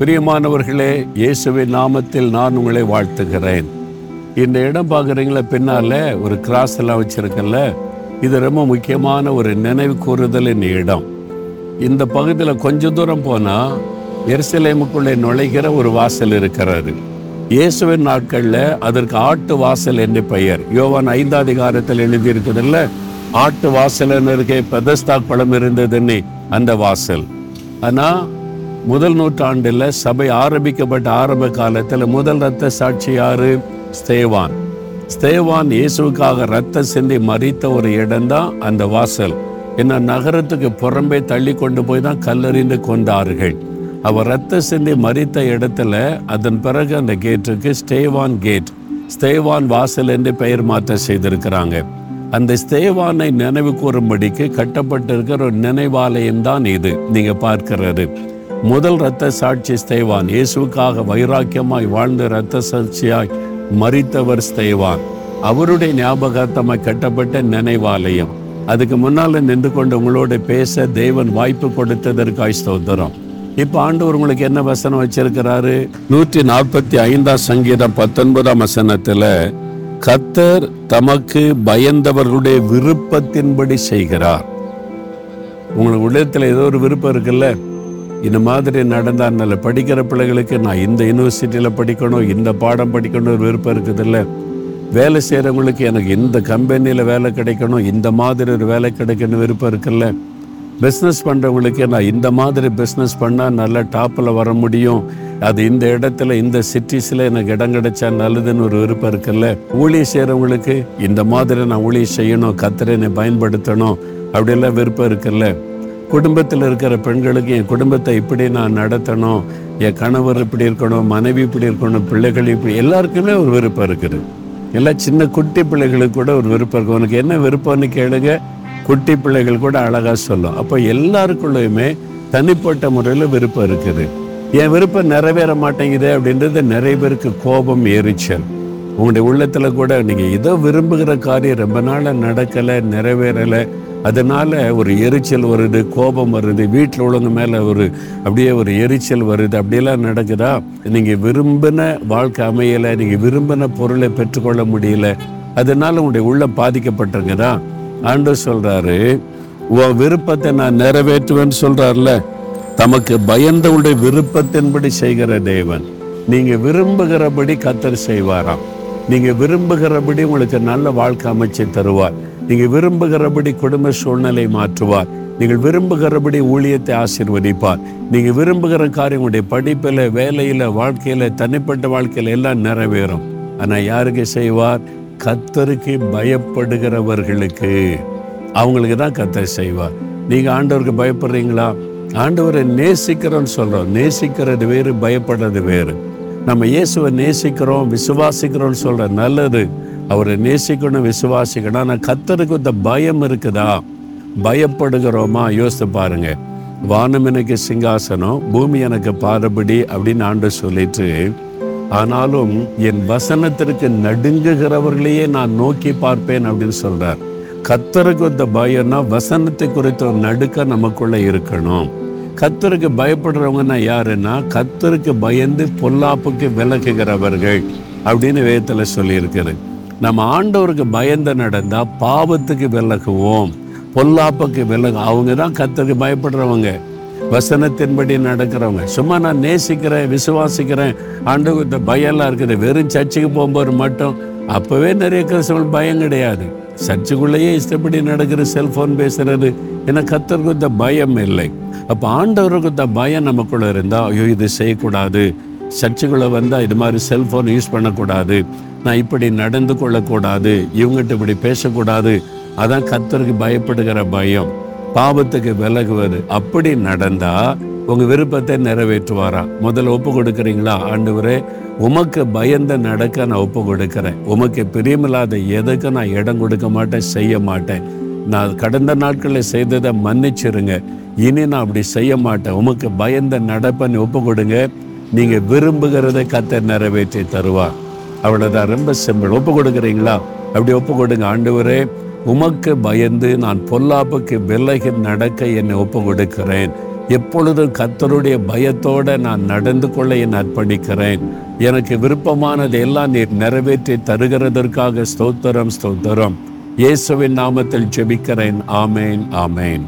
பிரியமானவர்களே, இயேசுவின் நாமத்தில் நான் உங்களை வாழ்த்துகிறேன். இந்த இடம் பார்க்குறீங்களா, பின்னால் ஒரு கிராஸ் எல்லாம் வச்சுருக்கல, இது ரொம்ப முக்கியமான ஒரு நினைவு கூறுதலின் இடம். இந்த பகுதியில் கொஞ்ச தூரம் போனால் எருசலேமுக்குள்ளே நுழைகிற ஒரு வாசல் இருக்கிறாரு. இயேசுவின் நாட்களில் அதற்கு ஆட்டு வாசல் என்று பெயர். யோவான் 5 அதிகாரத்தில் எழுதியிருக்குதுல்ல, ஆட்டு வாசல் இருக்கே பெதஸ்தா பழம் இருந்ததுன்னு அந்த வாசல். ஆனால் முதல் நூற்றாண்டில் சபை ஆரம்பிக்கப்பட்ட ஆரம்ப காலத்தில் முதல் இரத்த சாட்சி யாரு? ஸ்தேவான். ஸ்தேவான் இயேசுக்காக ரத்தம் சிந்தி மறித்த ஒரு இடம்தான் அந்த வாசல். என்ன, நகரத்துக்கு புறம்பே தள்ளி கொண்டு போய் தான் கல்லறிந்து கொண்டார்கள். அவர் ரத்தம் சிந்தி மறித்த இடத்துல அதன் பிறகு அந்த கேட்டுக்கு ஸ்தேவான் கேட், ஸ்தேவான் வாசல் என்று பெயர் மாற்றம் செய்திருக்கிறாங்க. அந்த ஸ்தேவானை நினைவு கூறும்படிக்கு கட்டப்பட்டிருக்கிற ஒரு நினைவாலயம் தான் இது நீங்க பார்க்கிறது. முதல் இரத்த சாட்சி ஸ்தேவான், இயேசுக்காக வைராக்கியமாய் வாழ்ந்த இரத்த சாட்சியாய் மரித்தவர் ஸ்தேவான், அவருடைய ஞாபகார்த்தமாக கட்டப்பட்ட நினைவாலயம். அதுக்கு முன்னால் நின்று கொண்டு உங்களோட பேச தேவன் வாய்ப்பு கொடுத்ததற்காய் ஸ்தோத்திரம். இப்போ ஆண்டவர் உங்களுக்கு என்ன வசனம் வச்சிருக்கிறாரு? 145ஆம் சங்கீதம் 19ஆம் வசனத்தில், கர்த்தர் தமக்கு பயந்தவர்களுடைய விருப்பத்தின்படி செய்கிறார். உங்களுக்கு உள்ளத்தில் ஏதோ ஒரு விருப்பம் இருக்குல்ல, இந்த மாதிரி நடந்தால் நல்ல, படிக்கிற பிள்ளைகளுக்கு நான் இந்த யூனிவர்சிட்டியில் படிக்கணும், இந்த பாடம் படிக்கணும் ஒரு விருப்பம் இருக்குதில்ல. வேலை செய்கிறவங்களுக்கு எனக்கு இந்த கம்பெனியில் வேலை கிடைக்கணும், இந்த மாதிரி ஒரு வேலை கிடைக்கணும் விருப்பம் இருக்குல்ல. பிஸ்னஸ் பண்ணுறவங்களுக்கு நான் இந்த மாதிரி பிஸ்னஸ் பண்ணால் நல்லா டாப்பில் வர முடியும், அது இந்த இடத்துல இந்த சிட்டிஸில் எனக்கு இடம் கிடைச்சா நல்லதுன்னு ஒரு விருப்பம் இருக்குல்ல. ஊழியர் செய்கிறவங்களுக்கு இந்த மாதிரி நான் ஊழியர் செய்யணும், கத்திரனை பயன்படுத்தணும், அப்படியெல்லாம் விருப்பம் இருக்குல்ல. குடும்பத்தில் இருக்கிற பெண்களுக்கு என் குடும்பத்தை இப்படி நான் நடத்தணும், என் கணவர் இப்படி இருக்கணும், மனைவி இப்படி இருக்கணும், பிள்ளைகள் இப்படி, எல்லாருக்குமே ஒரு விருப்பம் இருக்குது. எல்லா சின்ன குட்டி பிள்ளைகளுக்கு கூட ஒரு விருப்பம் இருக்குது. உனக்கு என்ன விருப்பம்னு கேளுங்க, குட்டி பிள்ளைகள் கூட அழகாக சொல்லும். அப்போ எல்லாருக்குள்ளேயுமே தனிப்பட்ட முறையில் விருப்பம் இருக்குது. என் விருப்பம் நிறைவேற மாட்டேங்குது அப்படின்றது நிறைய பேருக்கு கோபம், எரிச்சல். உங்களுடைய உள்ளத்தில் கூட நீங்கள் ஏதோ விரும்புகிற காரியம் ரொம்ப நாளாக நடக்கலை, நிறைவேறலை, அதனால் ஒரு எரிச்சல் வருது, கோபம் வருது, வீட்டில் உள்ளவங்க மேலே ஒரு அப்படியே ஒரு எரிச்சல் வருது. அப்படியெல்லாம் நடக்குதா? நீங்கள் விரும்பின வாழ்க்கை அமையலை, நீங்கள் விரும்பின பொருளை பெற்றுக்கொள்ள முடியல, அதனால் உங்களுடைய உள்ளம் பாதிக்கப்பட்டிருக்குதா? ஆண்டவர் சொல்கிறாரு, உன் விருப்பத்தை நான் நிறைவேற்றுவேன்னு சொல்கிறார்ல. தமக்கு பயந்தவுடைய விருப்பத்தின்படி செய்கிற தேவன், நீங்கள் விரும்புகிறபடி கர்த்தர் செய்வாராம். நீங்கள் விரும்புகிறபடி உங்களுக்கு நல்ல வாழ்க்கை அமைச்சு தருவார். நீங்கள் விரும்புகிறபடி குடும்ப சூழ்நிலை மாற்றுவார். நீங்கள் விரும்புகிறபடி ஊழியத்தை ஆசீர்வதிப்பார். நீங்கள் விரும்புகிற காரியம் உங்களுடைய படிப்பில், வேலையில், வாழ்க்கையில், தனிப்பட்ட வாழ்க்கையில் எல்லாம் நிறைவேறும். ஆனால் யாருக்கு செய்வார்? கர்த்தருக்கு பயப்படுகிறவர்களுக்கு, அவங்களுக்கு தான் கர்த்தர் செய்வார். நீங்கள் ஆண்டவருக்கு பயப்படுறீங்களா? ஆண்டவரை நேசிக்கிறோன்னு சொல்கிறோம். நேசிக்கிறது வேறு, பயப்படுறது வேறு. நம்ம இயேசுவை நேசிக்கிறோம், விசுவாசிக்கிறோன்னு சொல்கிற நல்லது. அவரை நேசிக்கணும், விசுவாசிக்கணும். ஆனால் கர்த்தருக்கு இந்த பயம் இருக்குதா? பயப்படுகிறோமா? யோசித்து பாருங்க. வானம் எனக்கு சிங்காசனம், பூமி எனக்கு பாரபடி அப்படின்னு ஆண்டு சொல்லிட்டு, ஆனாலும் என் வசனத்திற்கு நடுங்குகிறவர்களையே நான் நோக்கி பார்ப்பேன் அப்படின்னு சொல்றார். கர்த்தருக்கு இந்த பயம்னா வசனத்தை குறித்த ஒரு நடுக்க நமக்குள்ள இருக்கணும். கர்த்தருக்கு பயப்படுறவங்கன்னா யாருன்னா, கர்த்தருக்கு பயந்து பொல்லாப்புக்கு விலகுகிறவர்கள் அப்படின்னு வேதத்தில் சொல்லியிருக்கிறது. நம்ம ஆண்டவருக்கு பயந்து நடந்தால் பாவத்துக்கு விலகுவோம், பொல்லாப்புக்கு விலகு. அவங்க தான் கர்த்தருக்கு பயப்படுறவங்க, வசனத்தின்படி நடக்கிறவங்க. சும்மா நான் நேசிக்கிறேன், விசுவாசிக்கிறேன், ஆண்டவருக்கு பயம்லாம் இருக்குது, வெறும் சர்ச்சுக்கு போகும்போது மட்டும். அப்போவே நிறைய கிறிஸ்தவர்கள் பயம் கிடையாது, சர்ச்சுக்குள்ளேயே இஷ்டப்படி நடக்கிற, செல்ஃபோன் பேசுகிறது. ஏன்னா கர்த்தருக்கு இந்த பயம் இல்லை. அப்போ ஆண்டவருக்கு இந்த பயம் நமக்குள்ளே இருந்தால், ஐயோ இது செய்யக்கூடாது, சர்ச்சுக்குள்ளே வந்தால் இது மாதிரி செல்ஃபோன் யூஸ் பண்ணக்கூடாது, நான் இப்படி நடந்து கொள்ளக்கூடாது, இவங்ககிட்ட இப்படி பேசக்கூடாது. அதான் கர்த்தருக்கு பயப்படுகிற பயம், பாவத்துக்கு விலகுவது. அப்படி நடந்தால் உங்கள் விருப்பத்தை நிறைவேற்றுவாரா? முதல்ல ஒப்பு கொடுக்குறீங்களா? ஆண்டவரே, உமக்கு பயந்த நடக்க நான் ஒப்பு கொடுக்குறேன், உமக்கு பிரியமில்லாத எதுக்கு நான் இடம் கொடுக்க மாட்டேன், செய்ய மாட்டேன். நான் கடந்த நாட்களில் செய்ததை மன்னிச்சிருங்க, இனி நான் அப்படி செய்ய மாட்டேன். உமக்கு பயந்த நடப்பன்னு ஒப்பு கொடுங்க, நீங்கள் விரும்புகிறதை கர்த்தர் நிறைவேற்றி தருவார். அவ்வளோதான், ரொம்ப சிம்பிள். ஒப்பு கொடுக்குறீங்களா? அப்படி ஒப்பு கொடுங்க. ஆண்டவரே, உமக்கு பயந்து நான் பொல்லாப்புக்கு விலகி நடக்க என்னை ஒப்பு கொடுக்கிறேன், எப்பொழுதும் கர்த்தருடைய பயத்தோடு நான் நடந்து கொள்ள என் அர்ப்பணிக்கிறேன். எனக்கு விருப்பமானது எல்லாம் நீர் நிறைவேற்றி தருகிறதற்காக ஸ்தோத்திரம் ஸ்தோத்திரம். இயேசுவின் நாமத்தில் ஜெபிக்கிறேன். ஆமேன் ஆமேன்.